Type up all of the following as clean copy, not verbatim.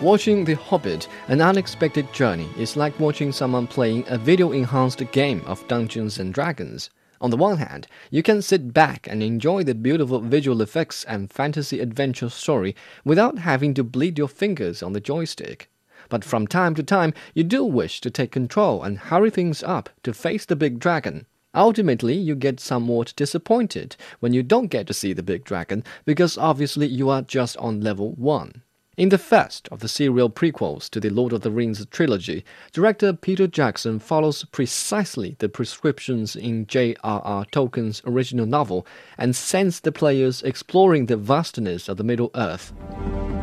Watching The Hobbit, an unexpected journey, is like watching someone playing a video-enhanced game of Dungeons and Dragons. On the one hand, you can sit back and enjoy the beautiful visual effects and fantasy adventure story without having to bleed your fingers on the joystick. But from time to time, you do wish to take control and hurry things up to face the big dragon. Ultimately, you get somewhat disappointed when you don't get to see the big dragon because obviously you are just on level 1. In the first of the serial prequels to the Lord of the Rings trilogy, director Peter Jackson follows precisely the prescriptions in J.R.R. Tolkien's original novel and sends the players exploring the vastness of the Middle Earth.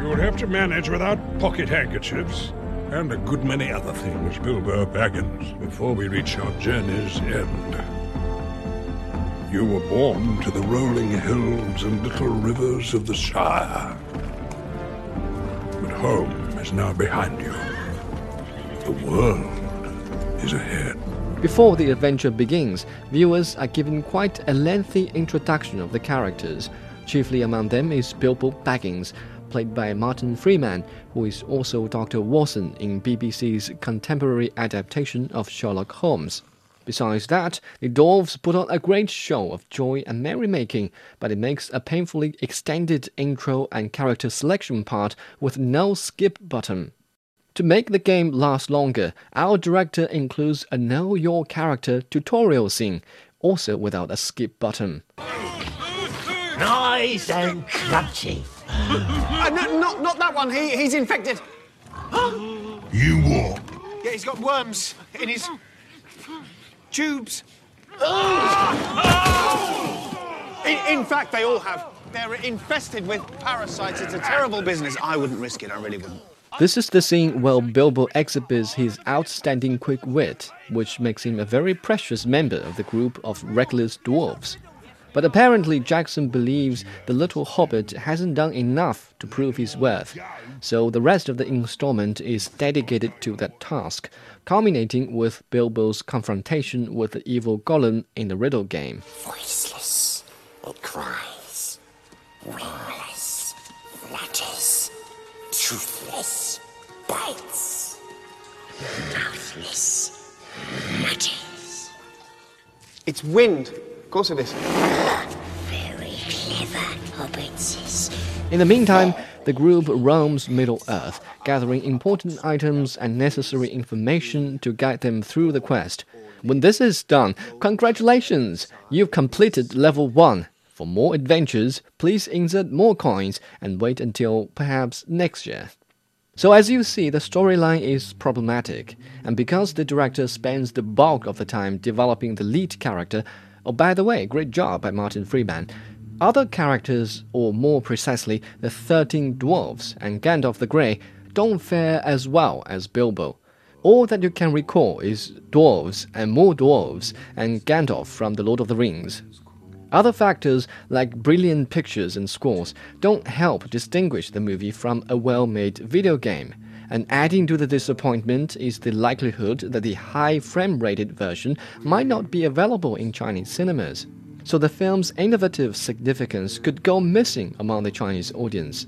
You'll have to manage without pocket handkerchiefs and a good many other things, Bilbo Baggins, before we reach our journey's end. You were born to the rolling hills and little rivers of the Shire. Home is now behind you. The world is ahead. Before the adventure begins, viewers are given quite a lengthy introduction of the characters. Chiefly among them is Bilbo Baggins, played by Martin Freeman, who is also Dr. Watson in BBC's contemporary adaptation of Sherlock Holmes. Besides that, the dwarves put on a great show of joy and merrymaking, but it makes a painfully extended intro and character selection part with no skip button. To make the game last longer, our director includes a Know Your Character tutorial scene, also without a skip button. Nice and clutchy. Not that one, he's infected. You what? Yeah, he's got worms in his... tubes. In fact, they all have. They're infested with parasites. It's a terrible business. I wouldn't risk it. I really wouldn't. This is the scene where Bilbo exhibits his outstanding quick wit, which makes him a very precious member of the group of reckless dwarves. But apparently Jackson believes the little hobbit hasn't done enough to prove his worth, so the rest of the installment is dedicated to that task, culminating with Bilbo's confrontation with the evil golem in the riddle game. Voiceless, it cries. Wingless, flutters. Toothless, bites. Mouthless, mutters. It's wind. Of course it is. Very clever hobbitses. In the meantime, the group roams Middle Earth, gathering important items and necessary information to guide them through the quest. When this is done, congratulations! You've completed level 1. For more adventures, please insert more coins and wait until perhaps next year. So as you see, the storyline is problematic, and because the director spends the bulk of the time developing the lead character. Oh, by the way, great job by Martin Freeman. Other characters, or more precisely, the 13 dwarves and Gandalf the Grey, don't fare as well as Bilbo. All that you can recall is dwarves and more dwarves and Gandalf from The Lord of the Rings. Other factors, like brilliant pictures and scores, don't help distinguish the movie from a well-made video game. And adding to the disappointment is the likelihood that the high frame-rated version might not be available in Chinese cinemas, so the film's innovative significance could go missing among the Chinese audience.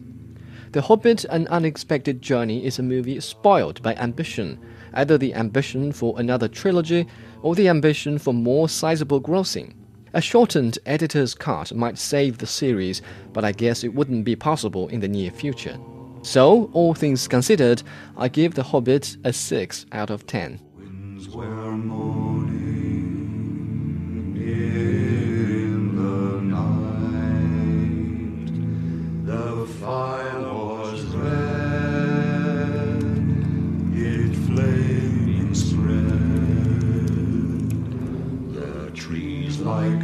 The Hobbit: An Unexpected Journey is a movie spoiled by ambition, either the ambition for another trilogy or the ambition for more sizable grossing. A shortened editor's cut might save the series, but I guess it wouldn't be possible in the near future. So, all things considered, I give The Hobbit a 6 out of 10. Winds were moaning in the night. The fire was red, it flaming spread. The trees like